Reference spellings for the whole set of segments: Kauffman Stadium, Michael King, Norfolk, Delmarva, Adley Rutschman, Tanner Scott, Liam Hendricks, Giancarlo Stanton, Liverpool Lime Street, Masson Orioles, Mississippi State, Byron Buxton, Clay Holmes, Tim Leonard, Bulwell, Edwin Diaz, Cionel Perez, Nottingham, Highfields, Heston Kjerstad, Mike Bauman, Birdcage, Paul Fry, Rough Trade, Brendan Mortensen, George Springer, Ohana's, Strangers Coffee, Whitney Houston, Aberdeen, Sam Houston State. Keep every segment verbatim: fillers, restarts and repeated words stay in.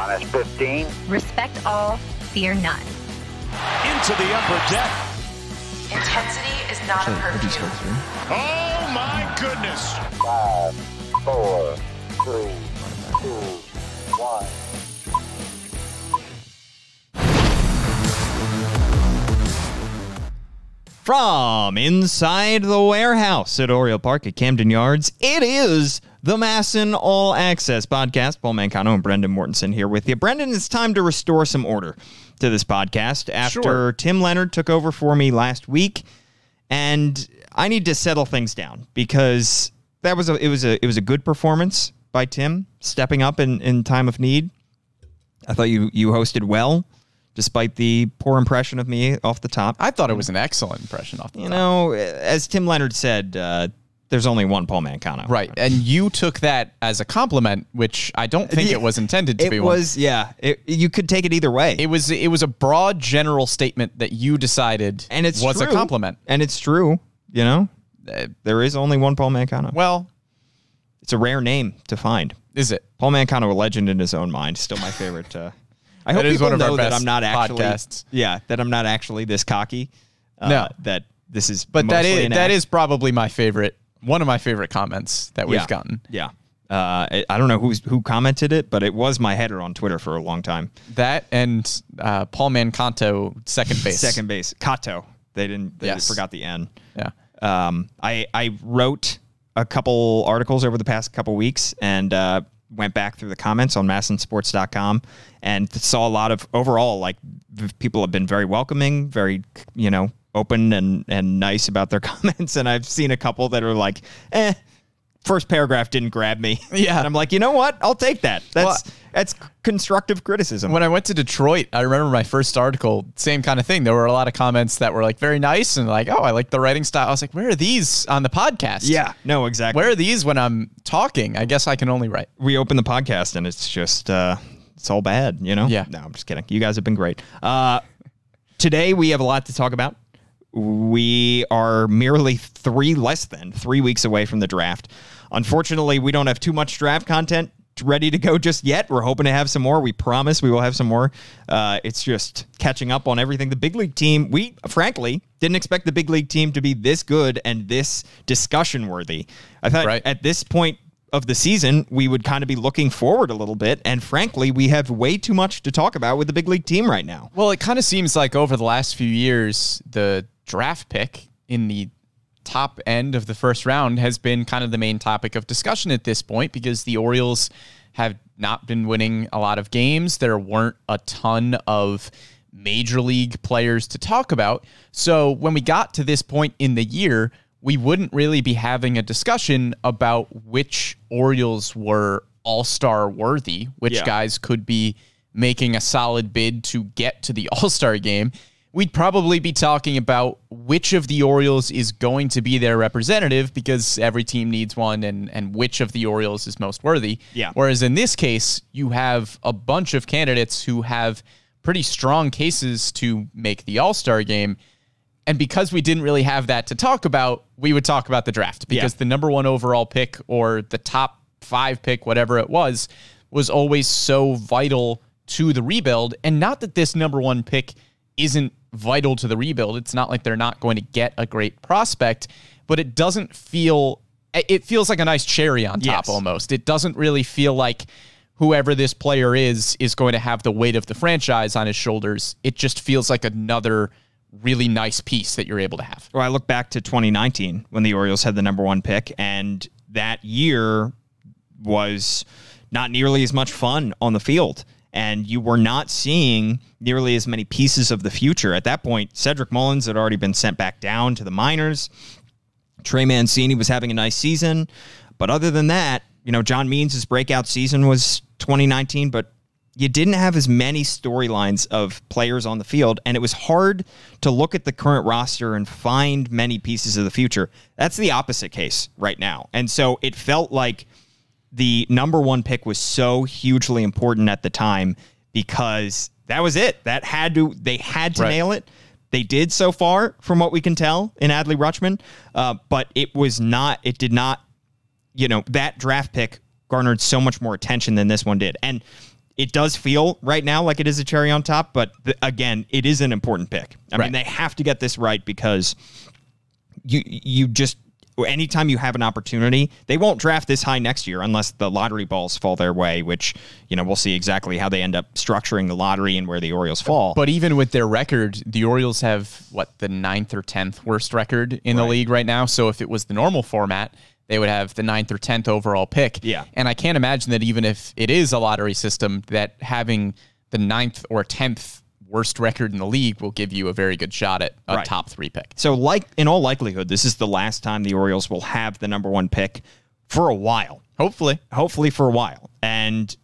Minus fifteen. Respect all, fear none. Into the upper deck. Intensity is not a purpose. Oh my goodness. Five, four, three, two, one. From inside the warehouse at Oriole Park at Camden Yards, it is the Masson All Access Podcast. Paul Mancano and Brendan Mortensen here with you. Brendan, it's time to restore some order to this podcast after sure. Tim Leonard took over for me last week, and I need to settle things down because that was a it was a it was a good performance by Tim, stepping up in, in time of need. I thought you you hosted well. Despite the poor impression of me off the top. I thought it was an excellent impression off the top. You know, as Tim Leonard said, uh, there's only one Paul Mancano. Right, and you took that as a compliment, which I don't think it was intended to be one. It was, yeah. It, you could take it either way. It was it was a broad, general statement that you decided and it's was true. a compliment. And it's true, you know? Uh, there is only one Paul Mancano. Well, it's a rare name to find. Is it? Paul Mancano, a legend in his own mind. Still my favorite... Uh, I hope people know that I'm not actually, podcasts. yeah, that I'm not actually this cocky. Uh, no, that this is, but that is that is probably my favorite, one of my favorite comments that we've yeah. gotten. Yeah, uh, I, I don't know who's who commented it, but it was my header on Twitter for a long time. That and uh, Paul Mancanto second base, second base, Cato. They didn't, they yes. forgot the N. Yeah, um, I I wrote a couple articles over the past couple weeks and. Uh, went back through the comments on masson sports dot com and saw a lot of overall, like people have been very welcoming, very, you know, open and, and nice about their comments. And I've seen a couple that are like, eh, first paragraph didn't grab me. Yeah. And I'm like, you know what? I'll take that. That's, well, that's constructive criticism. When I went to Detroit, I remember my first article, same kind of thing. There were a lot of comments that were like very nice and like, oh, I like the writing style. I was like, where are these on the podcast? Yeah, no, exactly. Where are these when I'm talking? I guess I can only write. We open the podcast and it's just, uh, it's all bad, you know? Yeah. No, I'm just kidding. You guys have been great. Uh, today we have a lot to talk about. We are merely three less than three weeks away from the draft. Unfortunately, we don't have too much draft content ready to go just yet. We're hoping to have some more. We promise we will have some more. Uh, it's just catching up on everything. The big league team, we frankly didn't expect the big league team to be this good and this discussion worthy. I thought right. at this point of the season, we would kind of be looking forward a little bit. And frankly, we have way too much to talk about with the big league team right now. Well, it kind of seems like over the last few years, the draft pick in the top end of the first round has been kind of the main topic of discussion at this point because the Orioles have not been winning a lot of games. There weren't a ton of major league players to talk about. So when we got to this point in the year, we wouldn't really be having a discussion about which Orioles were all-star worthy, which yeah. guys could be making a solid bid to get to the all-star game. We'd probably be talking about which of the Orioles is going to be their representative because every team needs one and, and which of the Orioles is most worthy. Yeah. Whereas in this case, you have a bunch of candidates who have pretty strong cases to make the All-Star game. And because we didn't really have that to talk about, we would talk about the draft because yeah. the number one overall pick or the top five pick, whatever it was, was always so vital to the rebuild. And not that this number one pick isn't vital to the rebuild. It's not like they're not going to get a great prospect, but it doesn't feel, it feels like a nice cherry on top yes. almost. It doesn't really feel like whoever this player is, is going to have the weight of the franchise on his shoulders. It just feels like another really nice piece that you're able to have. Well, I look back to twenty nineteen when the Orioles had the number one pick, and that year was not nearly as much fun on the field. And you were not seeing nearly as many pieces of the future. At that point, Cedric Mullins had already been sent back down to the minors. Trey Mancini was having a nice season. But other than that, you know, John Means' breakout season was twenty nineteen, but you didn't have as many storylines of players on the field, and it was hard to look at the current roster and find many pieces of the future. That's the opposite case right now. And so it felt like the number one pick was so hugely important at the time because that was it. That had to, they had to right. nail it. They did so far from what we can tell in Adley Rutschman. Uh, but it was not, it did not, you know, that draft pick garnered so much more attention than this one did. And It does feel right now like it is a cherry on top, but th- again, it is an important pick. I right. mean, they have to get this right because you you just, anytime you have an opportunity, they won't draft this high next year unless the lottery balls fall their way, which, you know, we'll see exactly how they end up structuring the lottery and where the Orioles fall. But even with their record, the Orioles have, what, the ninth or tenth worst record in right. the league right now. So if it was the normal format, they would have the ninth or tenth overall pick. Yeah. And I can't imagine that even if it is a lottery system, that having the ninth or tenth worst record in the league will give you a very good shot at a right. top three pick. So like in all likelihood, this is the last time the Orioles will have the number one pick for a while. Hopefully. Hopefully for a while. And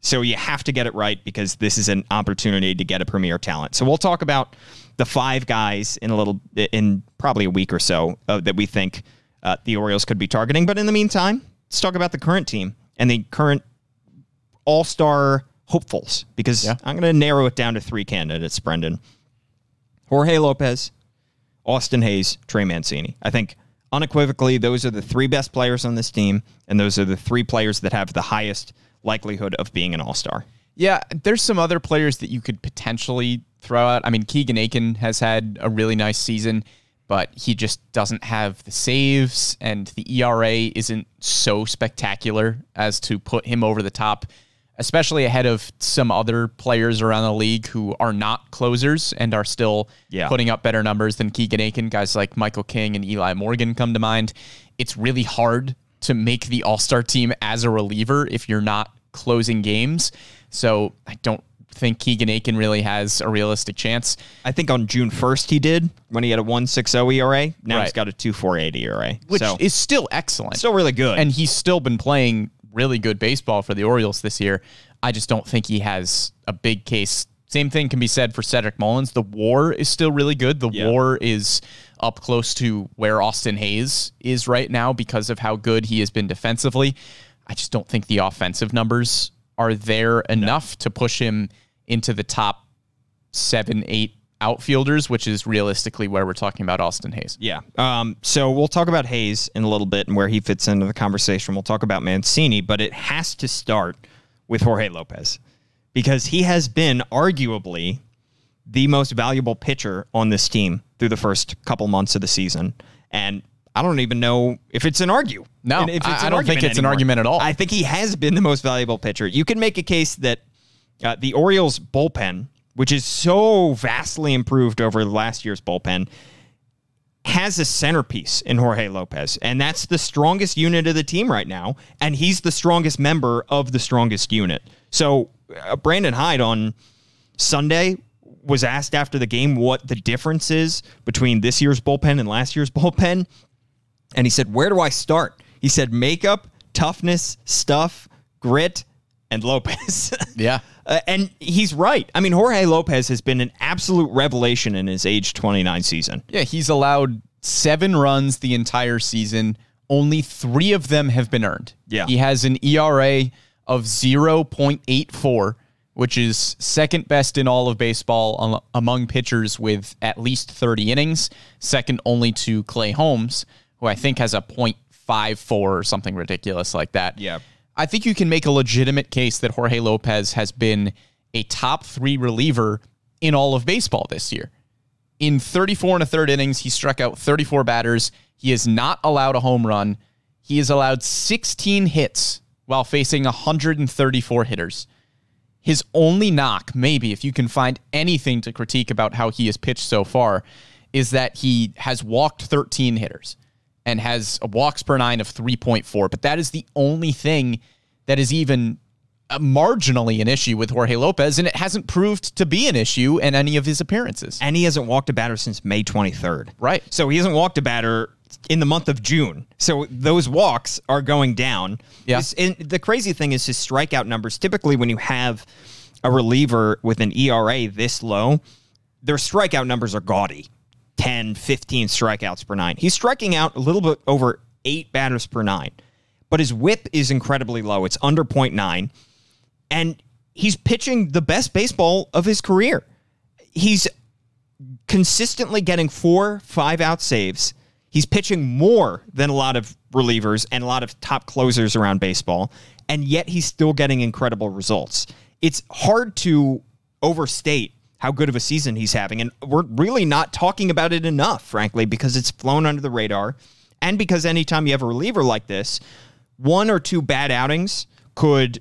so you have to get it right because this is an opportunity to get a premier talent. So we'll talk about the five guys in a little, in probably a week or so uh, that we think Uh, the Orioles could be targeting. But in the meantime, let's talk about the current team and the current all-star hopefuls, because yeah. I'm going to narrow it down to three candidates, Brendan. Jorge Lopez, Austin Hayes, Trey Mancini. I think unequivocally, those are the three best players on this team, and those are the three players that have the highest likelihood of being an all-star. Yeah, there's some other players that you could potentially throw out. I mean, Keegan Akin has had a really nice season, but he just doesn't have the saves, and the E R A isn't so spectacular as to put him over the top, especially ahead of some other players around the league who are not closers and are still yeah. putting up better numbers than Keegan Akin. Guys like Michael King and Eli Morgan come to mind. It's really hard to make the all-star team as a reliever if you're not closing games. So I don't think Keegan Akin really has a realistic chance. I think on June first he did when he had a one point six oh E R A. Now right. he's got a two point four eight E R A. Which so, is still excellent. Still really good. And he's still been playing really good baseball for the Orioles this year. I just don't think he has a big case. Same thing can be said for Cedric Mullins. The WAR is still really good. The yeah. WAR is up close to where Austin Hayes is right now because of how good he has been defensively. I just don't think the offensive numbers are there enough no. to push him into the top seven, eight outfielders, which is realistically where we're talking about Austin Hayes. Yeah. Um, so we'll talk about Hayes in a little bit and where he fits into the conversation. We'll talk about Mancini, but it has to start with Jorge Lopez because he has been arguably the most valuable pitcher on this team through the first couple months of the season. And I don't even know if it's an argue. No, if it's I, an I don't think it's anymore. an argument at all. I think he has been the most valuable pitcher. You can make a case that uh, the Orioles bullpen, which is so vastly improved over last year's bullpen, has a centerpiece in Jorge Lopez. And that's the strongest unit of the team right now. And he's the strongest member of the strongest unit. So uh, Brandon Hyde on Sunday was asked after the game what the difference is between this year's bullpen and last year's bullpen. And he said, where do I start? He said, makeup, toughness, stuff, grit, and Lopez. Yeah. Uh, and he's right. I mean, Jorge Lopez has been an absolute revelation in his age twenty-nine season. Yeah, he's allowed seven runs the entire season. Only three of them have been earned. Yeah. He has an E R A of zero point eight four, which is second best in all of baseball among pitchers with at least thirty innings, second only to Clay Holmes, who I think has a point five four or something ridiculous like that. Yeah. I think you can make a legitimate case that Jorge Lopez has been a top three reliever in all of baseball this year. In thirty-four and a third innings, he struck out thirty-four batters. He has not allowed a home run. He has allowed sixteen hits while facing one hundred thirty-four hitters. His only knock, maybe, if you can find anything to critique about how he has pitched so far, is that he has walked thirteen hitters and has a walks per nine of three point four. But that is the only thing that is even marginally an issue with Jorge Lopez, and it hasn't proved to be an issue in any of his appearances. And he hasn't walked a batter since May twenty-third. Right. So he hasn't walked a batter in the month of June. So those walks are going down. Yeah. This, and the crazy thing is his strikeout numbers. Typically when you have a reliever with an E R A this low, their strikeout numbers are gaudy. ten, fifteen strikeouts per nine. He's striking out a little bit over eight batters per nine, but his whip is incredibly low. It's under point nine, and he's pitching the best baseball of his career. He's consistently getting four, five-out saves. He's pitching more than a lot of relievers and a lot of top closers around baseball, and yet he's still getting incredible results. it's hard to overstate how good of a season he's having. And we're really not talking about it enough, frankly, because it's flown under the radar. And because anytime you have a reliever like this, one or two bad outings could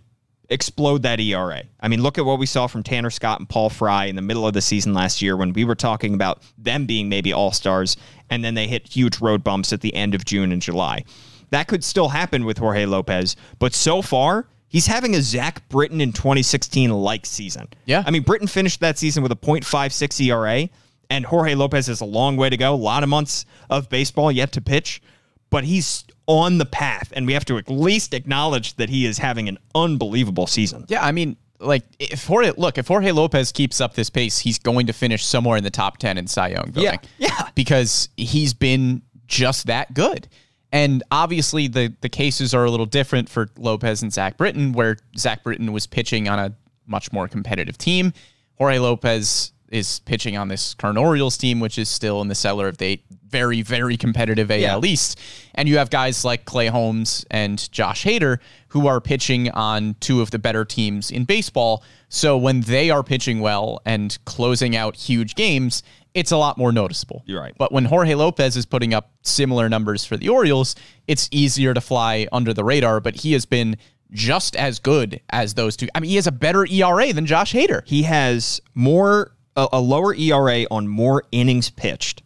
explode that E R A. I mean, look at what we saw from Tanner Scott and Paul Fry in the middle of the season last year when we were talking about them being maybe all-stars, and then they hit huge road bumps at the end of June and July. That could still happen with Jorge Lopez, but so far, he's having a Zach Britton in twenty sixteen-like season. Yeah. I mean, Britton finished that season with a point five six E R A, and Jorge Lopez has a long way to go, a lot of months of baseball yet to pitch, but he's on the path, and we have to at least acknowledge that he is having an unbelievable season. Yeah, I mean, like, if Jorge, look, if Jorge Lopez keeps up this pace, he's going to finish somewhere in the top ten in Cy Young voting. Yeah, yeah. Because he's been just that good. And obviously the, the cases are a little different for Lopez and Zach Britton, where Zach Britton was pitching on a much more competitive team. Jorge Lopez is pitching on this current Orioles team, which is still in the cellar of the very, very competitive A L yeah. East. And you have guys like Clay Holmes and Josh Hader, who are pitching on two of the better teams in baseball. So when they are pitching well and closing out huge games, it's a lot more noticeable. You're right. But when Jorge Lopez is putting up similar numbers for the Orioles, it's easier to fly under the radar, but he has been just as good as those two. I mean, he has a better E R A than Josh Hader. He has more... a lower E R A on more innings pitched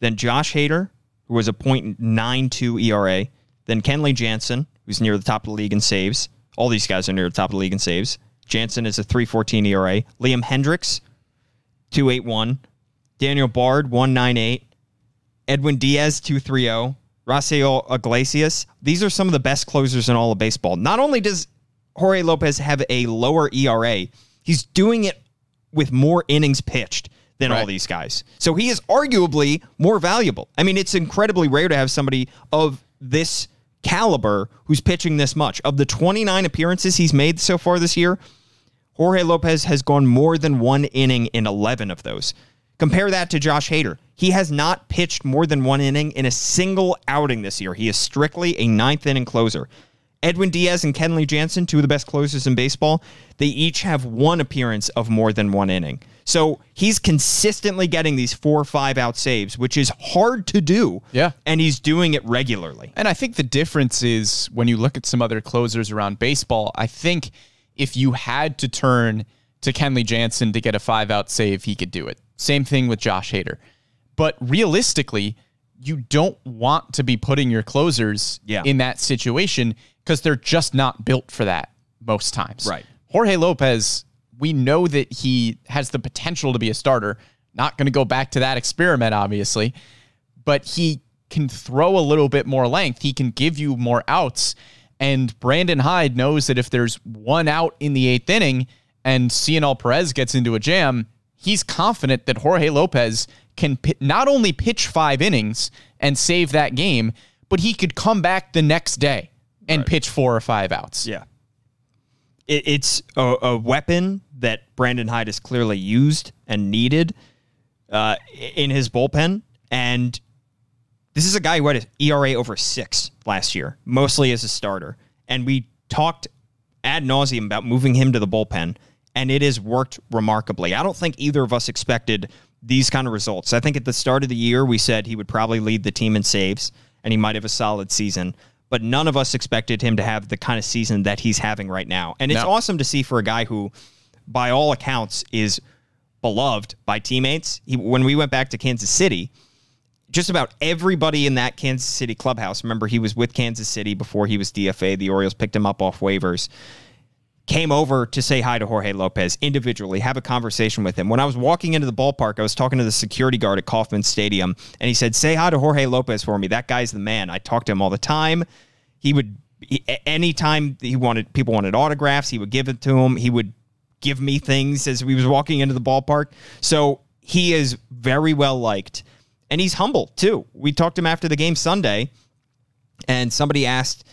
than Josh Hader, who was a point nine two E R A, than Kenley Jansen, who's near the top of the league in saves. All these guys are near the top of the league in saves. Jansen is a three fourteen E R A. Liam Hendricks, two eighty-one. Daniel Bard, one ninety-eight. Edwin Diaz, two thirty. Raisel Iglesias. These are some of the best closers in all of baseball. Not only does Jorge Lopez have a lower E R A, he's doing it with more innings pitched than right. all these guys. So he is arguably more valuable. I mean, it's incredibly rare to have somebody of this caliber who's pitching this much. Of the twenty-nine appearances he's made so far this year, Jorge Lopez has gone more than one inning in eleven of those. Compare that to Josh Hader. He has not pitched more than one inning in a single outing this year. He is strictly a ninth inning closer. Edwin Diaz and Kenley Jansen, two of the best closers in baseball, they each have one appearance of more than one inning. So he's consistently getting these four or five out saves, which is hard to do. Yeah. And he's doing it regularly. And I think the difference is when you look at some other closers around baseball, I think if you had to turn to Kenley Jansen to get a five out save, he could do it. Same thing with Josh Hader. But realistically, you don't want to be putting your closers yeah. in that situation, because they're just not built for that most times. Right. Jorge Lopez, we know that he has the potential to be a starter. Not going to go back to that experiment, obviously, but he can throw a little bit more length. He can give you more outs. And Brandon Hyde knows that if there's one out in the eighth inning and Cionel Perez gets into a jam, he's confident that Jorge Lopez can p- not only pitch five innings and save that game, but he could come back the next day and right. pitch four or five outs. Yeah. It, it's a, a weapon that Brandon Hyde has clearly used and needed uh, in his bullpen. And this is a guy who had an E R A over six last year, mostly as a starter. And we talked ad nauseum about moving him to the bullpen, and it has worked remarkably. I don't think either of us expected these kind of results. I think at the start of the year, we said he would probably lead the team in saves, and he might have a solid season. But none of us expected him to have the kind of season that he's having right now. And it's no. awesome to see for a guy who, by all accounts, is beloved by teammates. He, when we went back to Kansas City, just about everybody in that Kansas City clubhouse, remember he was with Kansas City before he was D F A. The Orioles picked him up off waivers, came over to say hi to Jorge Lopez individually, have a conversation with him. When I was walking into the ballpark, I was talking to the security guard at Kauffman Stadium, and he said, "Say hi to Jorge Lopez for me. That guy's the man. I talk to him all the time. He would, he, anytime he wanted, people wanted autographs, he would give it to him. He would give me things as we was walking into the ballpark." So he is very well liked, and he's humble too. We talked to him after the game Sunday, and somebody asked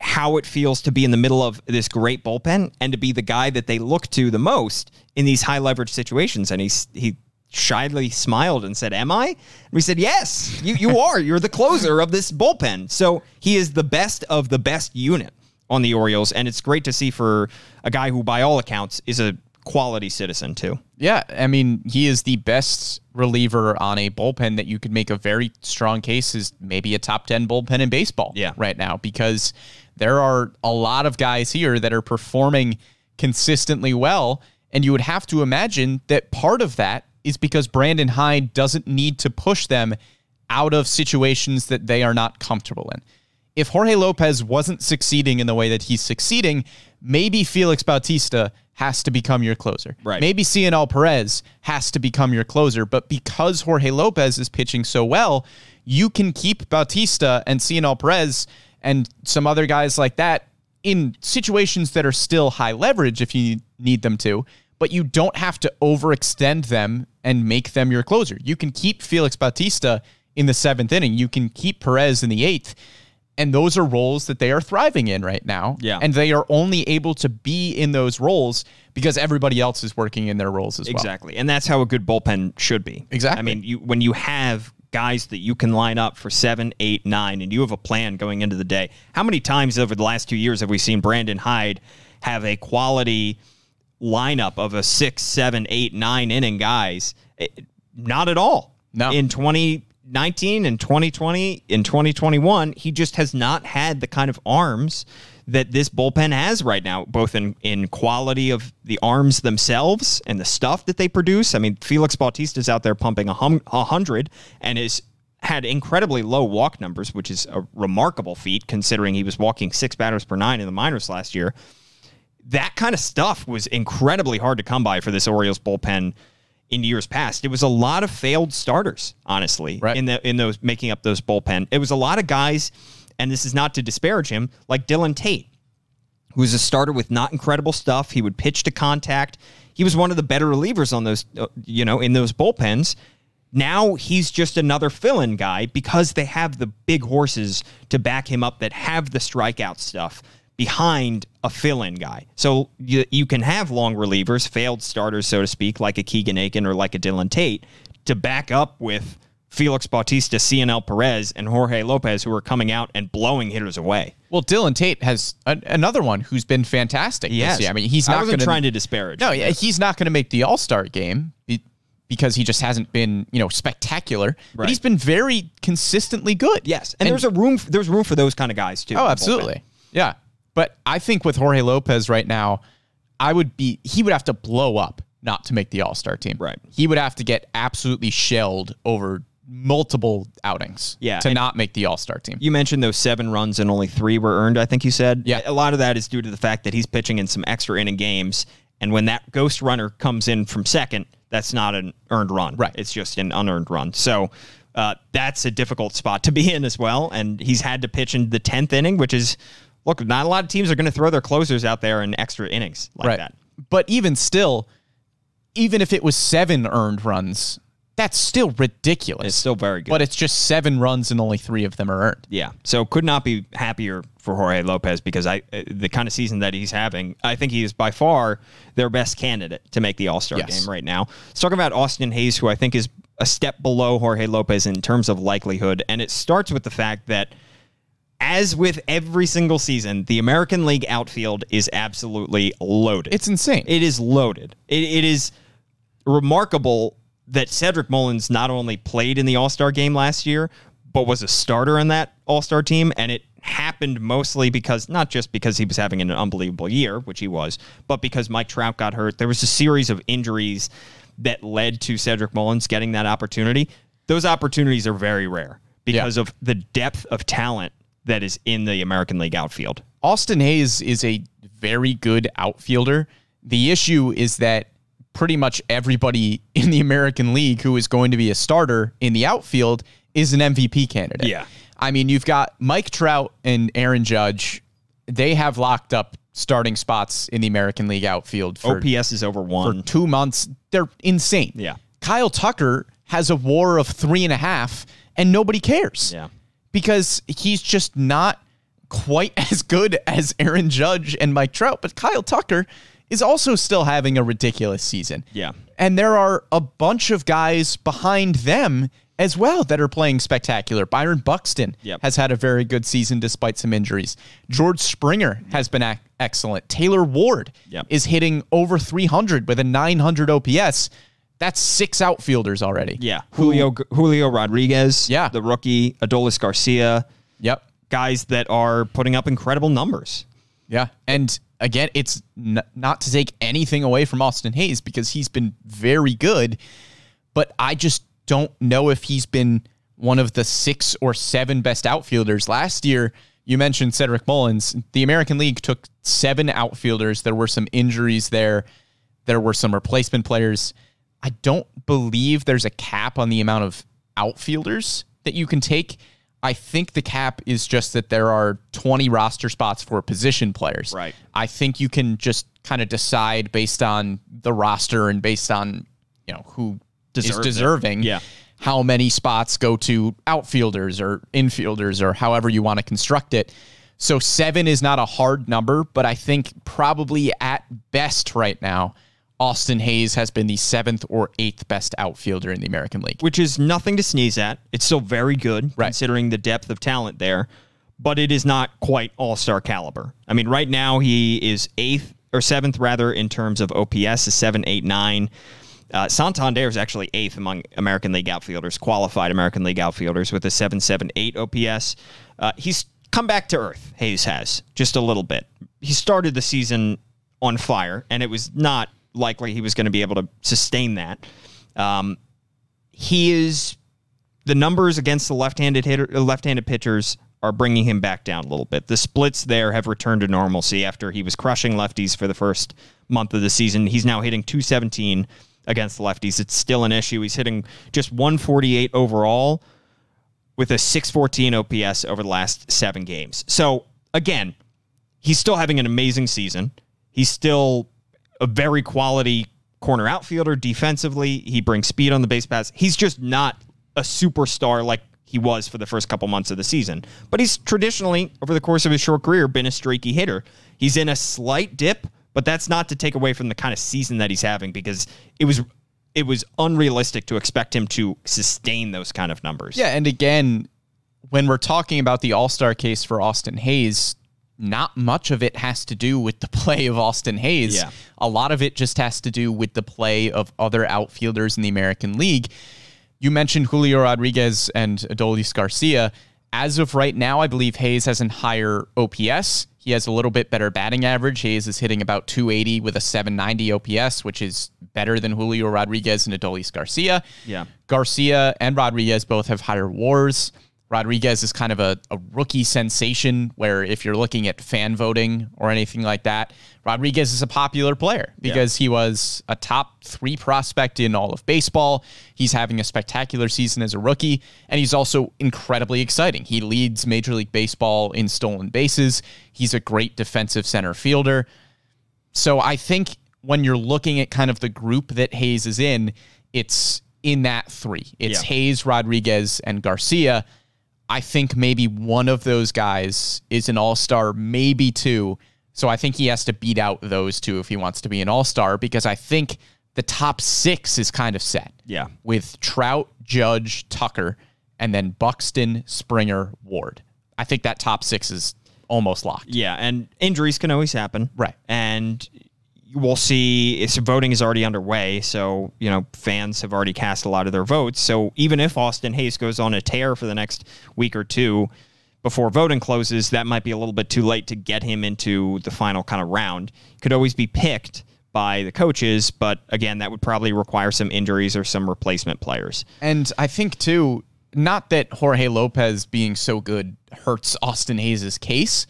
how it feels to be in the middle of this great bullpen and to be the guy that they look to the most in these high leverage situations. And he, he shyly smiled and said, "Am I?" And we said, "Yes, you, you are. You're the closer of this bullpen." So he is the best of the best unit on the Orioles, and it's great to see for a guy who, by all accounts, is a quality citizen, too. Yeah, I mean, he is the best reliever on a bullpen that you could make a very strong case is maybe a top ten bullpen in baseball yeah. right now, because there are a lot of guys here that are performing consistently well, and you would have to imagine that part of that is because Brandon Hyde doesn't need to push them out of situations that they are not comfortable in. If Jorge Lopez wasn't succeeding in the way that he's succeeding, maybe Felix Bautista has to become your closer. Right. Maybe Cionel Perez has to become your closer. But because Jorge Lopez is pitching so well, you can keep Bautista and Cionel Perez and some other guys like that in situations that are still high leverage if you need them to, but you don't have to overextend them and make them your closer. You can keep Felix Bautista in the seventh inning. You can keep Perez in the eighth. And those are roles that they are thriving in right now. Yeah. And they are only able to be in those roles because everybody else is working in their roles as well. Exactly. And that's how a good bullpen should be. Exactly. I mean, you, when you have guys that you can line up for seven, eight, nine, and you have a plan going into the day. How many times over the last two years have we seen Brandon Hyde have a quality lineup of a six, seven, eight, nine inning guys? It, not at all. No. In twenty nineteen and twenty twenty and twenty twenty-one, he just has not had the kind of arms that this bullpen has right now, both in, in quality of the arms themselves and the stuff that they produce. I mean, Felix Bautista's out there pumping a hum, one hundred and has had incredibly low walk numbers, which is a remarkable feat considering he was walking six batters per nine in the minors last year. That kind of stuff was incredibly hard to come by for this Orioles bullpen in years past. It was a lot of failed starters, honestly, right. in the in those making up those bullpen. It was a lot of guys, and this is not to disparage him, like Dylan Tate, who was a starter with not incredible stuff. He would pitch to contact. He was one of the better relievers on those, you know, in those bullpens. Now he's just another fill-in guy because they have the big horses to back him up that have the strikeout stuff behind a fill-in guy. So you, you can have long relievers, failed starters, so to speak, like a Keegan Akin or like a Dylan Tate, to back up with Felix Bautista, Cionel Perez, and Jorge Lopez, who are coming out and blowing hitters away. Well, Dylan Tate has an, another one who's been fantastic yes. this year. I mean, he's not going to trying to disparage. No, this. He's not going to make the All-Star game because he just hasn't been, you know, spectacular. Right. But he's been very consistently good. Yes, and, and there's a room. There's room for those kind of guys too. Oh, absolutely. Yeah. But I think with Jorge Lopez right now, I would be he would have to blow up not to make the All-Star team. Right. He would have to get absolutely shelled over multiple outings yeah, to not make the All-Star team. You mentioned those seven runs and only three were earned, I think you said. Yeah. A lot of that is due to the fact that he's pitching in some extra inning games. And when that ghost runner comes in from second, that's not an earned run. Right. It's just an unearned run. So uh, that's a difficult spot to be in as well. And he's had to pitch in the tenth inning, which is... Look, not a lot of teams are going to throw their closers out there in extra innings like right. that. But even still, even if it was seven earned runs, that's still ridiculous. It's still very good. But it's just seven runs and only three of them are earned. Yeah, so could not be happier for Jorge Lopez because I the kind of season that he's having, I think he is by far their best candidate to make the All-Star yes. game right now. Let's talk about Austin Hayes, who I think is a step below Jorge Lopez in terms of likelihood. And it starts with the fact that as with every single season, the American League outfield is absolutely loaded. It's insane. It is loaded. It, it is remarkable that Cedric Mullins not only played in the All-Star game last year, but was a starter in that All-Star team. And it happened mostly because, not just because he was having an unbelievable year, which he was, but because Mike Trout got hurt. There was a series of injuries that led to Cedric Mullins getting that opportunity. Those opportunities are very rare because yeah. of the depth of talent that is in the American League outfield. Austin Hayes is a very good outfielder. The issue is that pretty much everybody in the American League who is going to be a starter in the outfield is an M V P candidate. Yeah. I mean, you've got Mike Trout and Aaron Judge. They have locked up starting spots in the American League outfield. For, O P S is over one. For two months. They're insane. Yeah. Kyle Tucker has a W A R of three and a half, and nobody cares. Yeah. Because he's just not quite as good as Aaron Judge and Mike Trout. But Kyle Tucker is also still having a ridiculous season. Yeah. And there are a bunch of guys behind them as well that are playing spectacular. Byron Buxton yep. has had a very good season despite some injuries. George Springer has been ac- excellent. Taylor Ward yep. is hitting over three hundred with a nine hundred O P S. That's six outfielders already. Yeah. Julio Julio Rodriguez, yeah. the rookie, Adolis Garcia. Yep. Guys that are putting up incredible numbers. Yeah. And again, it's n- not to take anything away from Austin Hayes because he's been very good, but I just don't know if he's been one of the six or seven best outfielders. Last year, you mentioned Cedric Mullins. The American League took seven outfielders. There were some injuries there. There were some replacement players. I don't believe there's a cap on the amount of outfielders that you can take. I think the cap is just that there are twenty roster spots for position players. Right. I think you can just kind of decide based on the roster and based on, you know, who Deserve is deserving yeah. how many spots go to outfielders or infielders or however you want to construct it. So seven is not a hard number, but I think probably at best right now, Austin Hayes has been the seventh or eighth best outfielder in the American League. Which is nothing to sneeze at. It's still very good right. considering the depth of talent there, but it is not quite all-star caliber. I mean, right now he is eighth or seventh rather in terms of O P S, a seven, eight, nine. Uh, Santander is actually eighth among American League outfielders, qualified American League outfielders with a seven seventy-eight O P S. Uh, he's come back to earth, Hayes has, just a little bit. He started the season on fire, and it was not likely he was going to be able to sustain that. Um, he is... The numbers against the left-handed hitter, left-handed pitchers are bringing him back down a little bit. The splits there have returned to normalcy after he was crushing lefties for the first month of the season. He's now hitting two seventeen against the lefties. It's still an issue. He's hitting just one forty-eight overall with a six fourteen O P S over the last seven games. So, again, he's still having an amazing season. He's still a very quality corner outfielder defensively. He brings speed on the base paths. He's just not a superstar like he was for the first couple months of the season. But he's traditionally, over the course of his short career, been a streaky hitter. He's in a slight dip, but that's not to take away from the kind of season that he's having because it was it was unrealistic to expect him to sustain those kind of numbers. Yeah, and again, when we're talking about the all-star case for Austin Hayes, not much of it has to do with the play of Austin Hayes. Yeah. A lot of it just has to do with the play of other outfielders in the American League. You mentioned Julio Rodriguez and Adolis Garcia. As of right now, I believe Hayes has a higher O P S. He has a little bit better batting average. Hayes is hitting about two eighty with a seven ninety O P S, which is better than Julio Rodriguez and Adolis Garcia. Yeah. Garcia and Rodriguez both have higher wars. Rodriguez is kind of a, a rookie sensation where if you're looking at fan voting or anything like that, Rodriguez is a popular player because yeah. he was a top three prospect in all of baseball. He's having a spectacular season as a rookie, and he's also incredibly exciting. He leads Major League Baseball in stolen bases. He's a great defensive center fielder. So I think when you're looking at kind of the group that Hayes is in, it's in that three. It's yeah. Hayes, Rodriguez, and Garcia. I think maybe one of those guys is an all-star, maybe two. So I think he has to beat out those two if he wants to be an all-star, because I think the top six is kind of set. Yeah. With Trout, Judge, Tucker, and then Buxton, Springer, Ward. I think that top six is almost locked. Yeah, and injuries can always happen. Right. And we'll see. If voting is already underway, so you know fans have already cast a lot of their votes. So even if Austin Hayes goes on a tear for the next week or two before voting closes, that might be a little bit too late to get him into the final kind of round. Could always be picked by the coaches, but again, that would probably require some injuries or some replacement players. And I think too, not that Jorge Lopez being so good hurts Austin Hayes' case,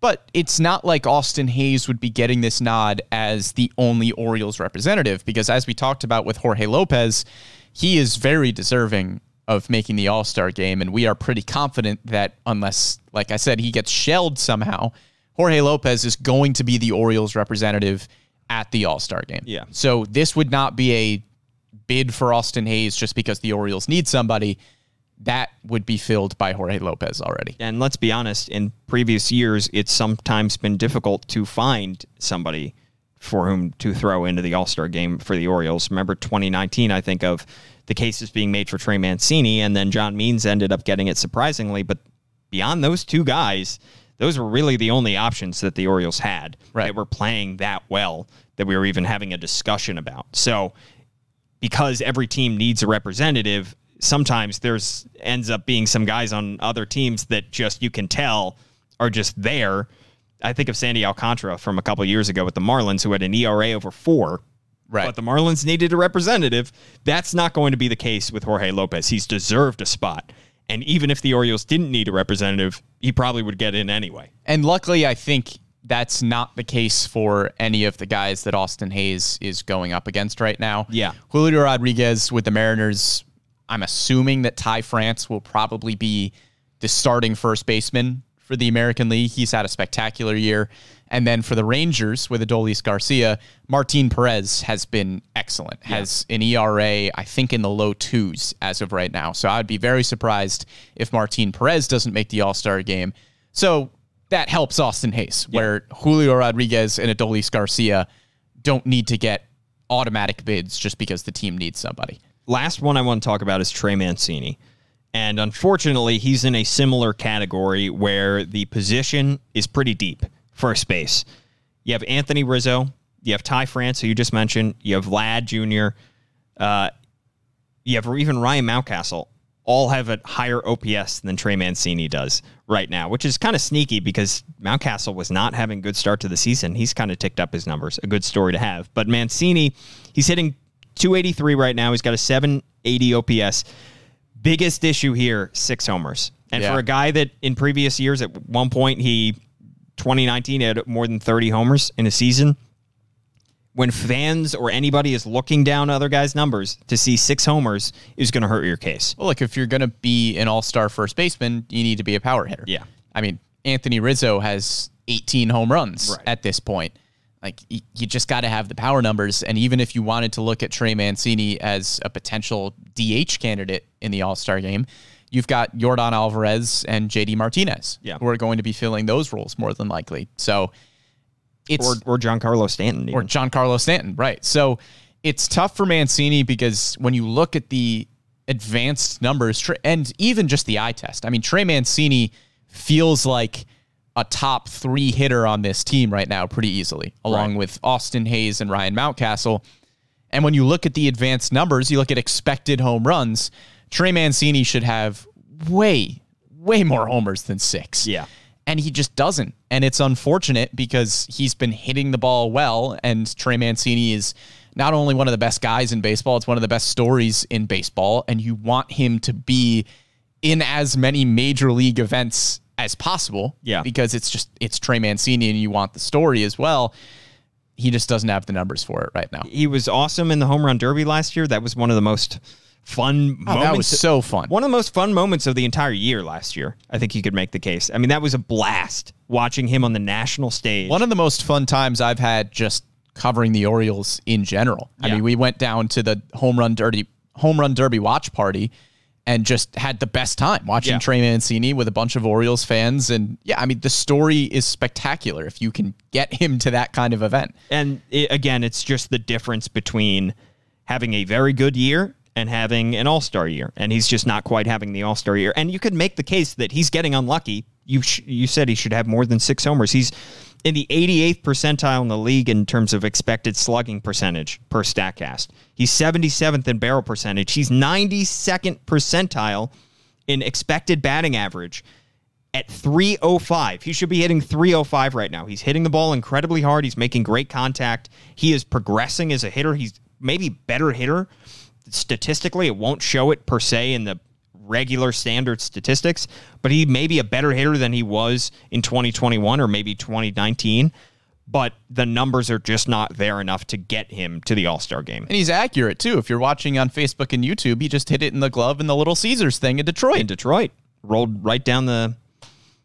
but it's not like Austin Hayes would be getting this nod as the only Orioles representative, because as we talked about with Jorge Lopez, he is very deserving of making the All-Star game, and we are pretty confident that unless, like I said, he gets shelled somehow, Jorge Lopez is going to be the Orioles representative at the All-Star game. Yeah. So this would not be a bid for Austin Hayes just because the Orioles need somebody. That would be filled by Jorge Lopez already. And let's be honest, in previous years, it's sometimes been difficult to find somebody for whom to throw into the All-Star game for the Orioles. Remember twenty nineteen, I think, of the cases being made for Trey Mancini, and then John Means ended up getting it surprisingly. But beyond those two guys, those were really the only options that the Orioles had right. that were playing that well that we were even having a discussion about. So because every team needs a representative, sometimes there's ends up being some guys on other teams that just you can tell are just there. I think of Sandy Alcantara from a couple of years ago with the Marlins, who had an E R A over four, right. but the Marlins needed a representative. That's not going to be the case with Jorge Lopez. He's deserved a spot. And even if the Orioles didn't need a representative, he probably would get in anyway. And luckily, I think that's not the case for any of the guys that Austin Hayes is going up against right now. Yeah. Julio Rodriguez with the Mariners, I'm assuming that Ty France will probably be the starting first baseman for the American League. He's had a spectacular year. And then for the Rangers with Adolis Garcia, Martin Perez has been excellent, yeah. has an E R A, I think, in the low twos as of right now. So I'd be very surprised if Martin Perez doesn't make the All-Star game. So that helps Austin Hayes, yeah. where Julio Rodriguez and Adolis Garcia don't need to get automatic bids just because the team needs somebody. Last one I want to talk about is Trey Mancini. And unfortunately, he's in a similar category where the position is pretty deep. First base. You have Anthony Rizzo. You have Ty France, who you just mentioned. You have Vlad Junior Uh, you have even Ryan Mountcastle. All have a higher O P S than Trey Mancini does right now, which is kind of sneaky because Mountcastle was not having a good start to the season. He's kind of ticked up his numbers. A good story to have. But Mancini, he's hitting two eighty-three right now. He's got a seven eighty O P S. Biggest issue here, six homers. And yeah. for a guy that in previous years, at one point, he, twenty nineteen, had more than thirty homers in a season. When fans or anybody is looking down other guys' numbers, to see six homers is going to hurt your case. Well, look, if you're going to be an all-star first baseman, you need to be a power hitter. Yeah. I mean, Anthony Rizzo has eighteen home runs right. at this point. Like, you just got to have the power numbers. And even if you wanted to look at Trey Mancini as a potential D H candidate in the All-Star game, you've got Jordan Alvarez and J D Martinez, yeah. who are going to be filling those roles more than likely. So it's or, or Giancarlo Stanton. Even. Or Giancarlo Stanton, right. So it's tough for Mancini because when you look at the advanced numbers and even just the eye test, I mean, Trey Mancini feels like a top three hitter on this team right now pretty easily, along right. with Austin Hayes and Ryan Mountcastle. And when you look at the advanced numbers, you look at expected home runs, Trey Mancini should have way, way more homers than six. Yeah. And he just doesn't. And it's unfortunate because he's been hitting the ball well, and Trey Mancini is not only one of the best guys in baseball, it's one of the best stories in baseball, and you want him to be in as many major league events as possible, yeah. because it's just it's Trey Mancini, and you want the story as well. He just doesn't have the numbers for it right now. He was awesome in the home run derby last year. That was one of the most fun oh, moments. That was so fun. One of the most fun moments of the entire year last year. I think you could make the case. I mean, that was a blast watching him on the national stage. One of the most fun times I've had just covering the Orioles in general. Yeah. I mean, we went down to the home run derby home run derby watch party and just had the best time watching yeah. Trey Mancini with a bunch of Orioles fans. And yeah, I mean, the story is spectacular if you can get him to that kind of event. And it, again, it's just the difference between having a very good year and having an all-star year. And he's just not quite having the all-star year. And you could make the case that he's getting unlucky. You sh- you said he should have more than six homers. He's in the eighty-eighth percentile in the league in terms of expected slugging percentage per Statcast. He's seventy-seventh in barrel percentage. He's ninety-second percentile in expected batting average at three oh five. He should be hitting three oh five right now. He's hitting the ball incredibly hard. He's making great contact. He is progressing as a hitter. He's maybe better hitter. Statistically, it won't show it per se in the regular standard statistics, but he may be a better hitter than he was in twenty twenty-one or maybe twenty nineteen, but the numbers are just not there enough to get him to the All-Star game. And he's accurate, too. If you're watching on Facebook and YouTube, he just hit it in the glove in the Little Caesars thing in Detroit. In Detroit. Rolled right down the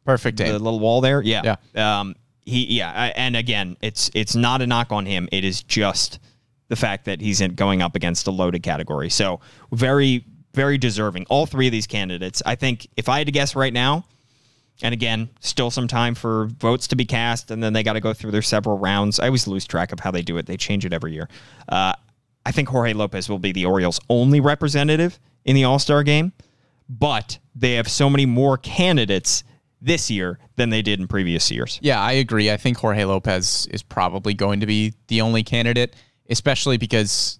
perfect the little wall there. Yeah. yeah. Um, he, yeah. And again, it's it's not a knock on him. It is just the fact that he's going up against a loaded category. So very, very deserving. All three of these candidates. I think if I had to guess right now, And again, still some time for votes to be cast, and then they got to go through their several rounds. I always lose track of how they do it. They change it every year. Uh, I think Jorge Lopez will be the Orioles' only representative in the All-Star game, but they have so many more candidates this year than they did in previous years. Yeah, I agree. I think Jorge Lopez is probably going to be the only candidate, especially because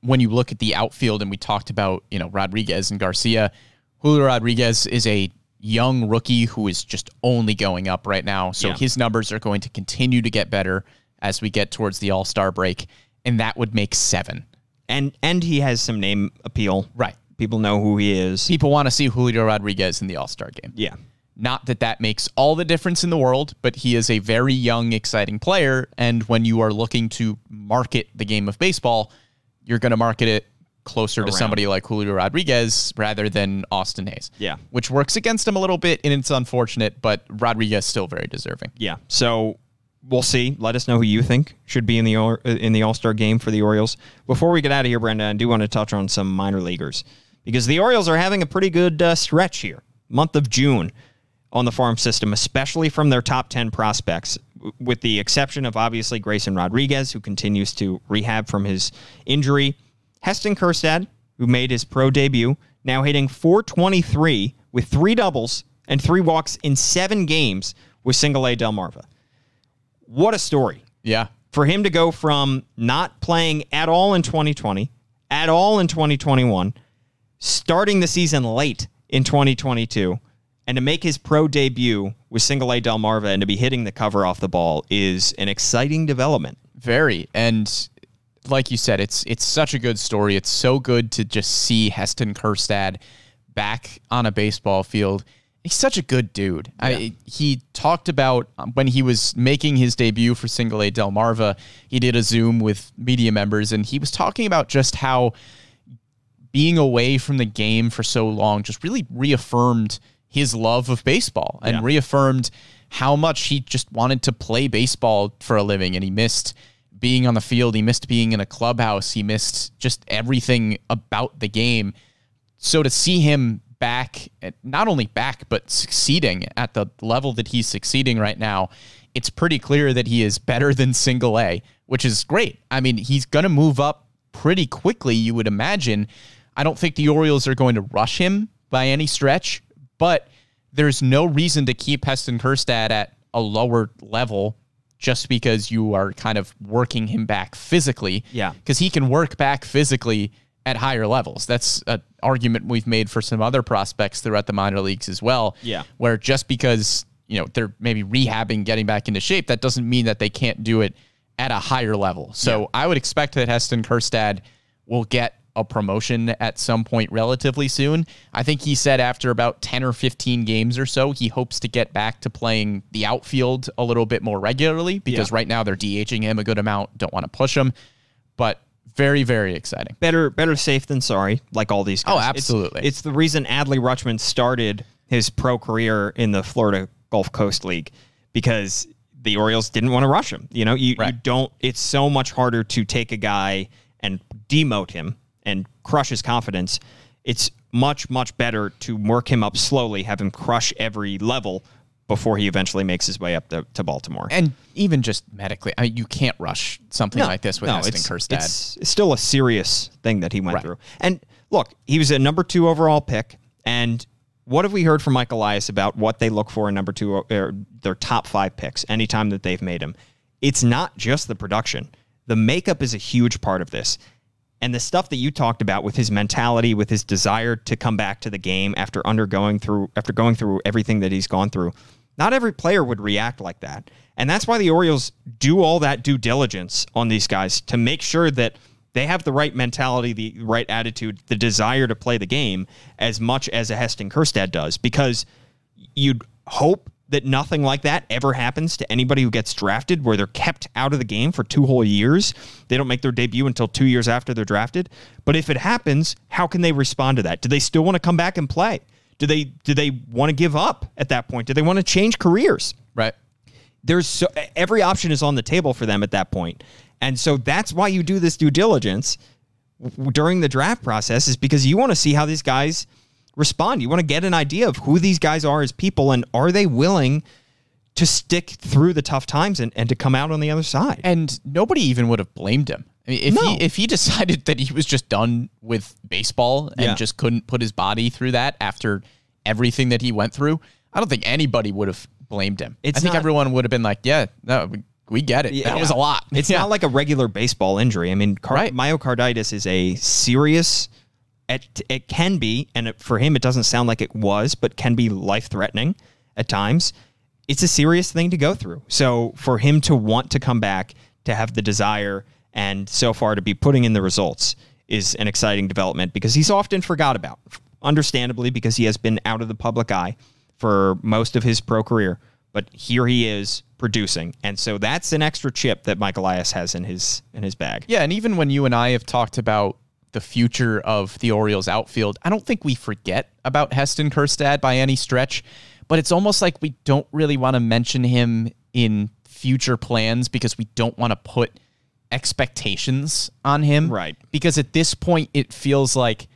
when you look at the outfield, and we talked about, you know, Rodriguez and Garcia, Julio Rodriguez is a young rookie who is just only going up right now. So yeah. his numbers are going to continue to get better as we get towards the All-Star break, and that would make seven. And and he has some name appeal. Right. People know who he is. People want to see Julio Rodriguez in the All-Star game. Yeah. Not that that makes all the difference in the world, but he is a very young, exciting player, and when you are looking to market the game of baseball, you're going to market it closer around to somebody like Julio Rodriguez rather than Austin Hayes. Yeah. Which works against him a little bit, and it's unfortunate, but Rodriguez still very deserving. Yeah. So we'll see. Let us know who you think should be in the in the All-Star game for the Orioles. Before we get out of here, Brenda, I do want to touch on some minor leaguers because the Orioles are having a pretty good uh, stretch here. Month of June on the farm system, especially from their top ten prospects, with the exception of obviously Grayson Rodriguez, who continues to rehab from his injury. Heston Kjerstad, who made his pro debut, now hitting four twenty-three with three doubles and three walks in seven games with Single-A Delmarva. What a story. Yeah. For him to go from not playing at all in twenty twenty, at all in twenty twenty-one, starting the season late in twenty twenty-two, and to make his pro debut with Single-A Delmarva and to be hitting the cover off the ball is an exciting development. Very. And like you said, it's it's such a good story. It's so good to just see Heston Kjerstad back on a baseball field. He's such a good dude. Yeah. I, he talked about when he was making his debut for Single-A Delmarva, he did a Zoom with media members, and he was talking about just how being away from the game for so long just really reaffirmed his love of baseball and yeah. reaffirmed how much he just wanted to play baseball for a living, and he missed being on the field, he missed being in a clubhouse, he missed just everything about the game. So to see him back, not only back, but succeeding at the level that he's succeeding right now, it's pretty clear that he is better than Single A, which is great. I mean, he's going to move up pretty quickly, you would imagine. I don't think the Orioles are going to rush him by any stretch, but there's no reason to keep Heston Kjerstad at a lower level just because you are kind of working him back physically. Yeah. Because he can work back physically at higher levels. That's an argument we've made for some other prospects throughout the minor leagues as well. Yeah. Where just because, you know, they're maybe rehabbing, getting back into shape, that doesn't mean that they can't do it at a higher level. So yeah. I would expect that Heston Kjerstad will get a promotion at some point relatively soon. I think he said after about ten or fifteen games or so, he hopes to get back to playing the outfield a little bit more regularly because yeah. right now they're D H ing him a good amount, don't want to push him, but very, very exciting. Better better safe than sorry, like all these guys. Oh, absolutely. It's, it's the reason Adley Rutschman started his pro career in the Florida Gulf Coast League because the Orioles didn't want to rush him. You know, you, right. you don't, it's so much harder to take a guy and demote him and crush his confidence. It's much, much better to work him up slowly, have him crush every level before he eventually makes his way up to, to Baltimore. And even just medically, I mean, you can't rush something no, like this with no, Heston Kjerstad. It's, it's still a serious thing that he went right. through. And look, he was a number two overall pick. And what have we heard from Mike Elias about what they look for in number two, or their top five picks, anytime that they've made him? It's not just the production. The makeup is a huge part of this. And the stuff that you talked about with his mentality, with his desire to come back to the game after undergoing through after going through everything that he's gone through, not every player would react like that. And that's why the Orioles do all that due diligence on these guys to make sure that they have the right mentality, the right attitude, the desire to play the game as much as a Heston Kjerstad does, because you'd hope that nothing like that ever happens to anybody who gets drafted, where they're kept out of the game for two whole years. They don't make their debut until two years after they're drafted. But if it happens, how can they respond to that? Do they still want to come back and play? Do they do they want to give up at that point? Do they want to change careers? Right. There's so, every option is on the table for them at that point. And so that's why you do this due diligence during the draft process, is because you want to see how these guys respond. You want to get an idea of who these guys are as people, and are they willing to stick through the tough times and, and to come out on the other side. And nobody even would have blamed him. I mean, if, no. he, if he decided that he was just done with baseball and yeah. just couldn't put his body through that after everything that he went through, I don't think anybody would have blamed him. It's I think not, everyone would have been like, yeah, no, we, we get it. Yeah, that yeah. was a lot. It's yeah. not like a regular baseball injury. I mean, car- right. myocarditis is a serious, it, it can be, and it, for him it doesn't sound like it was, but can be life-threatening at times. It's a serious thing to go through. So for him to want to come back, to have the desire, and so far to be putting in the results is an exciting development because he's often forgot about, understandably, because he has been out of the public eye for most of his pro career. But here he is producing. And so that's an extra chip that Mike Elias has in his in his bag. Yeah, and even when you and I have talked about the future of the Orioles outfield, I don't think we forget about Heston Kjerstad by any stretch. But it's almost like we don't really want to mention him in future plans because we don't want to put expectations on him. Right. Because at this point, it feels like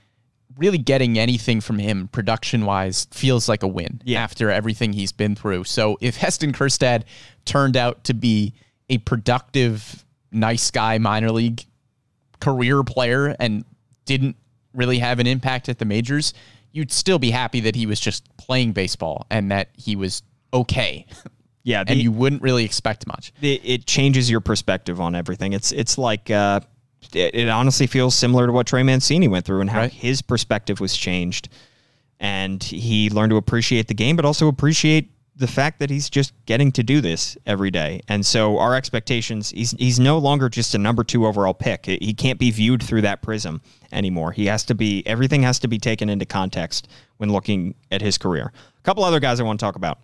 really getting anything from him production-wise feels like a win yeah. after everything he's been through. So if Heston Kjerstad turned out to be a productive, nice guy minor league career player and didn't really have an impact at the majors, you'd still be happy that he was just playing baseball and that he was okay. Yeah. The, and you wouldn't really expect much. It, it changes your perspective on everything. It's it's like, uh, it, it honestly feels similar to what Trey Mancini went through and how right. his perspective was changed. And he learned to appreciate the game, but also appreciate the fact that he's just getting to do this every day. And so our expectations, he's, he's no longer just a number two overall pick. He can't be viewed through that prism anymore. He has to be, everything has to be taken into context when looking at his career. A couple other guys I want to talk about.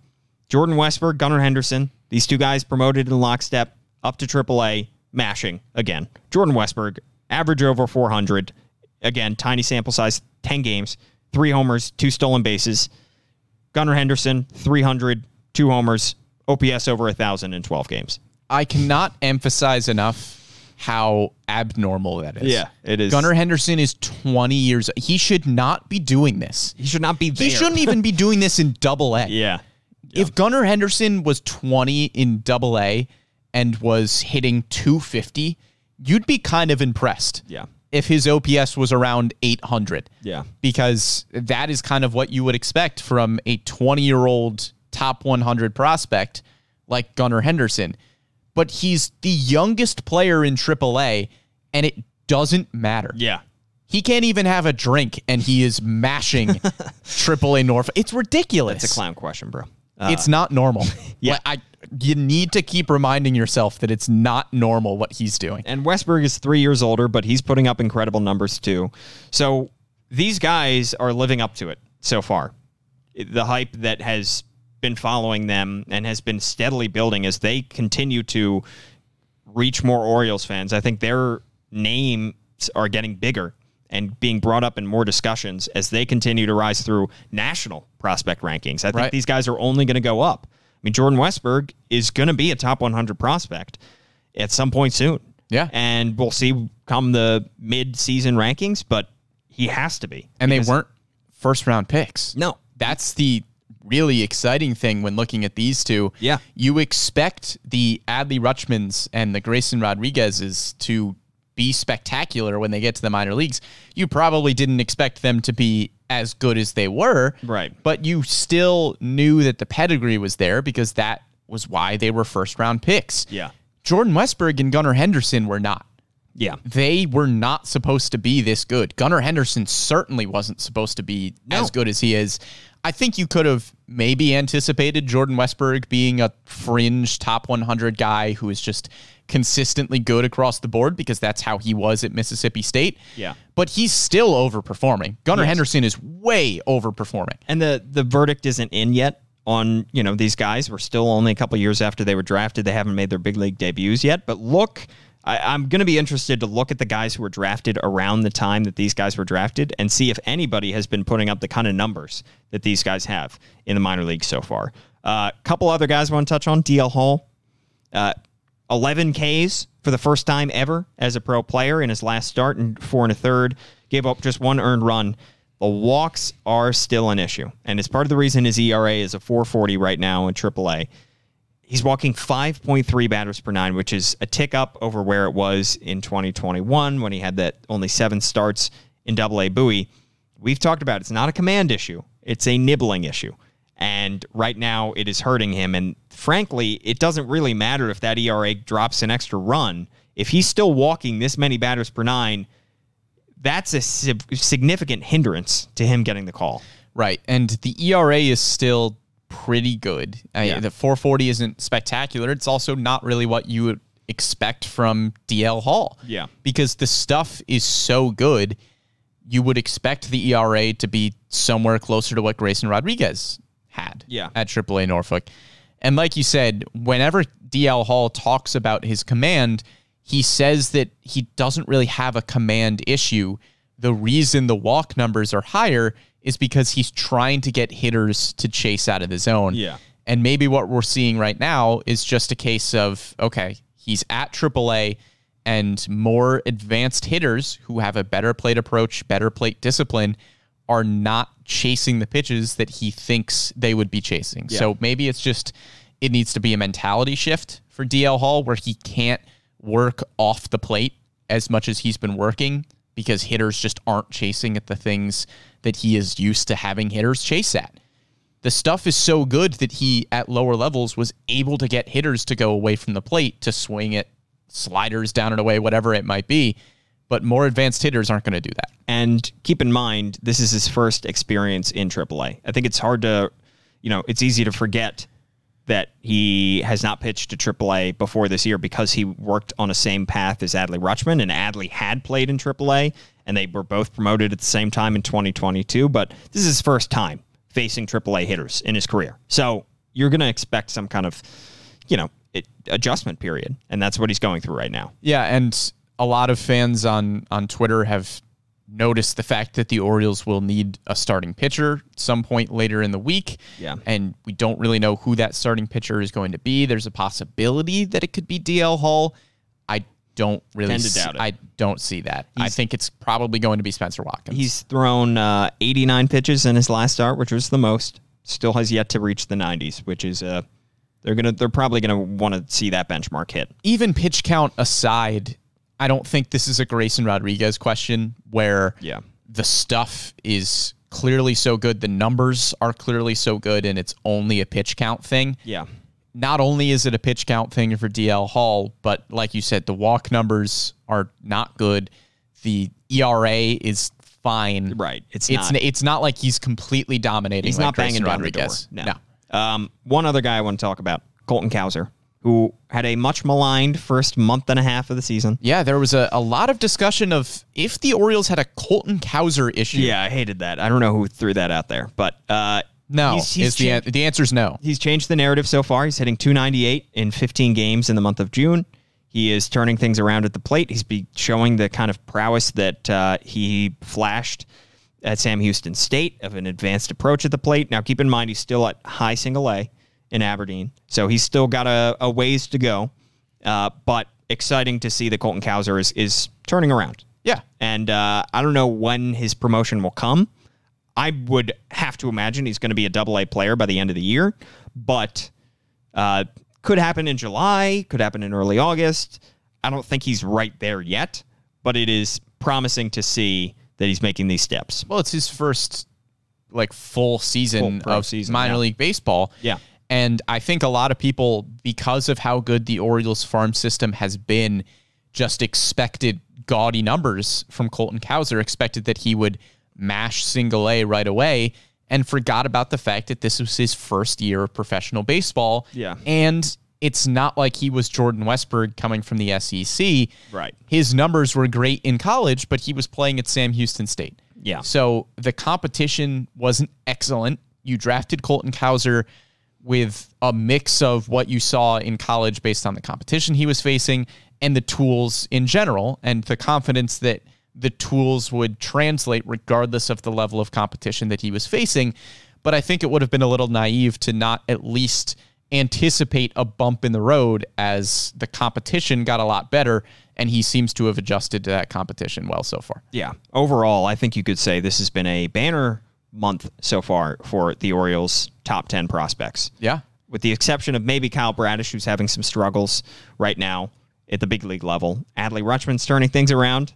Jordan Westberg, Gunnar Henderson. These two guys promoted in lockstep up to triple A, mashing again. Jordan Westberg, average over four hundred. Again, tiny sample size, ten games, three homers, two stolen bases. Gunnar Henderson, three hundred, two homers, O P S over one thousand in twelve games. I cannot emphasize enough how abnormal that is. Yeah, it is. Gunnar Henderson is twenty years. He should not be doing this. He should not be there. He shouldn't even be doing this in double A. Yeah. yeah. If Gunnar Henderson was twenty in double A and was hitting two fifty, you'd be kind of impressed. Yeah. If his O P S was around eight hundred. Yeah. Because that is kind of what you would expect from a twenty-year-old top one hundred prospect like Gunnar Henderson. But he's the youngest player in triple A, and it doesn't matter. Yeah. He can't even have a drink, and he is mashing triple A Norfolk. It's ridiculous. It's a clown question, bro. Uh, it's not normal. Yeah. Like, I, you need to keep reminding yourself that it's not normal what he's doing. And Westberg is three years older, but he's putting up incredible numbers too. So these guys are living up to it so far. The hype that has been following them and has been steadily building as they continue to reach more Orioles fans. I think their names are getting bigger and being brought up in more discussions as they continue to rise through national prospect rankings. I think right. these guys are only going to go up. I mean, Jordan Westberg is going to be a top one hundred prospect at some point soon. Yeah. And we'll see come the mid-season rankings, but he has to be. And they weren't first-round picks. No. That's the really exciting thing when looking at these two. Yeah. You expect the Adley Rutschmans and the Grayson Rodriguezes to be spectacular when they get to the minor leagues. You probably didn't expect them to be as good as they were, right? But you still knew that the pedigree was there because that was why they were first round picks. Yeah. Jordan Westberg and Gunnar Henderson were not. Yeah. They were not supposed to be this good. Gunnar Henderson certainly wasn't supposed to be no. as good as he is. I think you could have maybe anticipated Jordan Westberg being a fringe top one hundred guy who is just consistently good across the board because that's how he was at Mississippi State. Yeah. But he's still overperforming. Gunnar yes. Henderson is way overperforming. And the the verdict isn't in yet on, you know, these guys. We're still only a couple years after they were drafted. They haven't made their big league debuts yet. But look, I, I'm going to be interested to look at the guys who were drafted around the time that these guys were drafted and see if anybody has been putting up the kind of numbers that these guys have in the minor league so far. A uh, couple other guys I want to touch on. D L Hall. Uh, eleven Ks for the first time ever as a pro player in his last start and four and a third. Gave up just one earned run The walks are still an issue, and it's part of the reason his E R A is a four forty right now in triple A. He's walking five point three batters per nine, which is a tick up over where it was in twenty twenty-one when he had that only seven starts in double A Bowie. We've talked about it. It's not a command issue. It's a nibbling issue. And right now it is hurting him. And frankly, it doesn't really matter if that E R A drops an extra run. If he's still walking this many batters per nine, that's a significant hindrance to him getting the call. Right. And the E R A is still pretty good. Yeah. I, the four forty isn't spectacular. It's also not really what you would expect from D L Hall. Yeah. Because the stuff is so good, you would expect the E R A to be somewhere closer to what Grayson Rodriguez had yeah. at triple A Norfolk. And like you said, whenever D L Hall talks about his command, he says that he doesn't really have a command issue. The reason the walk numbers are higher is because he's trying to get hitters to chase out of the zone. Yeah. And maybe what we're seeing right now is just a case of, okay, he's at triple A, and more advanced hitters who have a better plate approach, better plate discipline, are not chasing the pitches that he thinks they would be chasing. Yeah. So maybe it's just, it needs to be a mentality shift for D L Hall where he can't work off the plate as much as he's been working because hitters just aren't chasing at the things that he is used to having hitters chase at. The stuff is so good that he, at lower levels, was able to get hitters to go away from the plate to swing at sliders down and away, whatever it might be. But more advanced hitters aren't going to do that. And keep in mind, this is his first experience in triple A. I think it's hard to, you know, it's easy to forget that he has not pitched to triple A before this year because he worked on the same path as Adley Rutschman, and Adley had played in triple A, and they were both promoted at the same time in twenty twenty-two, but this is his first time facing triple A hitters in his career. So you're going to expect some kind of, you know, it, adjustment period, and that's what he's going through right now. Yeah, and a lot of fans on, on Twitter have noticed the fact that the Orioles will need a starting pitcher some point later in the week. Yeah. And we don't really know who that starting pitcher is going to be. There's a possibility that it could be D L Hall. I don't really see, doubt it. I don't see that. He's, I think it's probably going to be Spencer Watkins. He's thrown uh, eighty-nine pitches in his last start, which was the most. Still has yet to reach the nineties, which is uh they're going to they're probably going to want to see that benchmark hit. Even pitch count aside, I don't think this is a Grayson Rodriguez question where yeah. the stuff is clearly so good, the numbers are clearly so good, and it's only a pitch count thing. Yeah. Not only is it a pitch count thing for D L Hall, but like you said, the walk numbers are not good. The E R A is fine. Right. It's, it's not. N- it's not like he's completely dominating. He's like not Grayson banging Rodriguez. Down the door. No. no. Um, one other guy I want to talk about, Colton Cowser, who had a much maligned first month and a half of the season. Yeah, there was a, a lot of discussion of if the Orioles had a Colton Cowser issue. Yeah, I hated that. I don't know who threw that out there, but uh, no, he's, he's is cha- the, the answer's no. He's changed the narrative so far. He's hitting two ninety-eight in fifteen games in the month of June. He is turning things around at the plate. He's be showing the kind of prowess that uh, he flashed at Sam Houston State of an advanced approach at the plate. Now, keep in mind, he's still at high single A in Aberdeen, so he's still got a, a ways to go, uh, but exciting to see that Colton Cowser is, is turning around. Yeah. And uh, I don't know when his promotion will come. I would have to imagine he's going to be a double A player by the end of the year, but uh, could happen in July, could happen in early August. I don't think he's right there yet, but it is promising to see that he's making these steps. Well, it's his first like full season full of season, minor yeah. league baseball. Yeah. And I think a lot of people, because of how good the Orioles farm system has been, just expected gaudy numbers from Colton Cowser, expected that he would mash single A right away, and forgot about the fact that this was his first year of professional baseball. Yeah. And it's not like he was Jordan Westberg coming from the S E C. Right. His numbers were great in college, but he was playing at Sam Houston State. Yeah. So the competition wasn't excellent. You drafted Colton Cowser with a mix of what you saw in college based on the competition he was facing and the tools in general, and the confidence that the tools would translate regardless of the level of competition that he was facing. But I think it would have been a little naive to not at least anticipate a bump in the road as the competition got a lot better, and he seems to have adjusted to that competition well so far. Yeah. Overall, I think you could say this has been a banner month so far for the Orioles' top ten prospects. Yeah. With the exception of maybe Kyle Bradish, who's having some struggles right now at the big league level. Adley Rutschman's turning things around.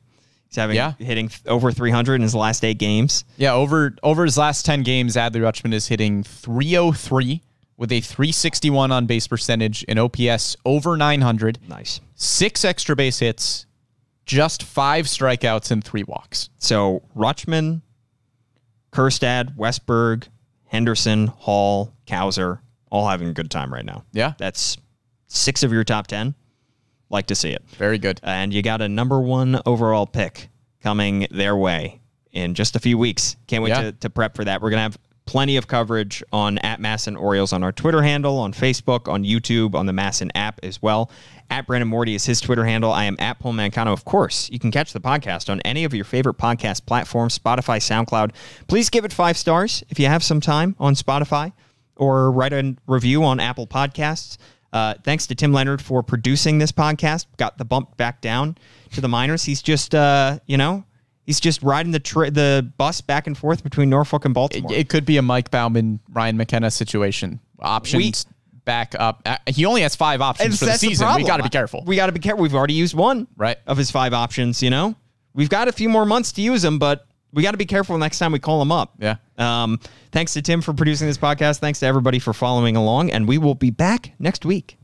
He's having yeah. hitting over three hundred in his last eight games. Yeah, over over his last ten games, Adley Rutschman is hitting three oh three with a three sixty-one on base percentage, an O P S over nine hundred. Nice. Six extra base hits, just five strikeouts and three walks. So Rutschman, Kjerstad, Westberg, Henderson, Hall, Cowser, all having a good time right now. Yeah. That's six of your top ten. Like to see it. Very good. And you got a number one overall pick coming their way in just a few weeks. Can't wait yeah. to, to prep for that. We're going to have plenty of coverage on at Masson Orioles on our Twitter handle, on Facebook, on YouTube, on the Masson app as well. At Brandon Morty is his Twitter handle. I am at Paul Mancano. Of course, you can catch the podcast on any of your favorite podcast platforms, Spotify, SoundCloud. Please give it five stars if you have some time on Spotify, or write a review on Apple Podcasts. Uh, thanks to Tim Leonard for producing this podcast. Got the bump back down to the minors. He's just, uh, you know, he's just riding the tri- the bus back and forth between Norfolk and Baltimore. It, it could be a Mike Bauman, Ryan McKenna situation. Options we, back up. Uh, he only has five options for the season. The we got to be careful. We got to be careful. We've already used one right. of his five options. You know, we've got a few more months to use them, but we got to be careful next time we call him up. Yeah. Um, thanks to Tim for producing this podcast. Thanks to everybody for following along. And we will be back next week.